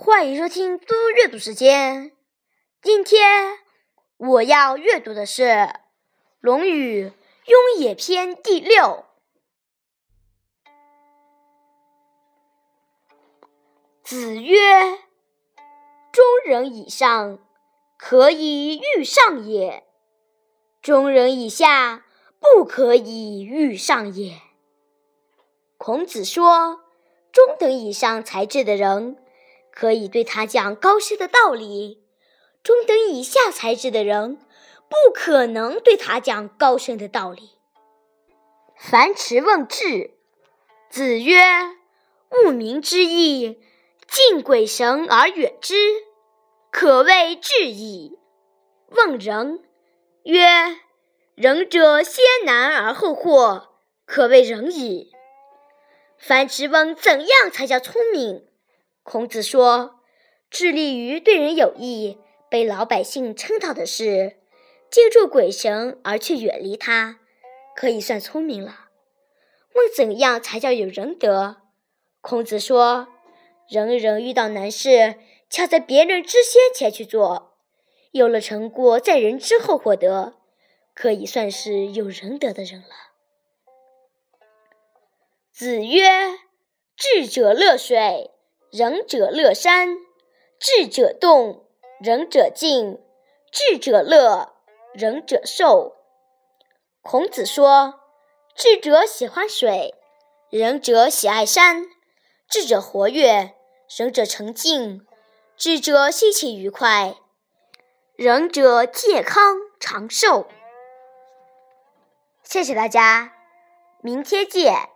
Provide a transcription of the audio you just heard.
欢迎收听嘟嘟阅读时间。今天我要阅读的是《论语·雍也篇》第6。子曰：“中人以上，可以欲上也；中人以下，不可以欲上也。”孔子说，中等以上才智的人可以对他讲高深的道理，中等以下才智的人不可能对他讲高深的道理。樊迟问智，子曰：“物民之义，近鬼神而远之，可谓智矣。”问仁，曰：“仁者先难而后获，可谓仁矣。”樊迟问怎样才叫聪明？孔子说，致力于对人有益，被老百姓称道的事，借助鬼神而去远离他，可以算聪明了。问怎样才叫有仁德？孔子说，人人遇到难事，恰在别人之先前去做，有了成果在人之后获得，可以算是有仁德的人了。子曰：“智者乐水，仁者乐山；智者动，仁者静；智者乐，仁者寿。”孔子说，智者喜欢水，仁者喜爱山；智者活跃，仁者沉静；智者心情愉快，仁者健康长寿。谢谢大家，明天见。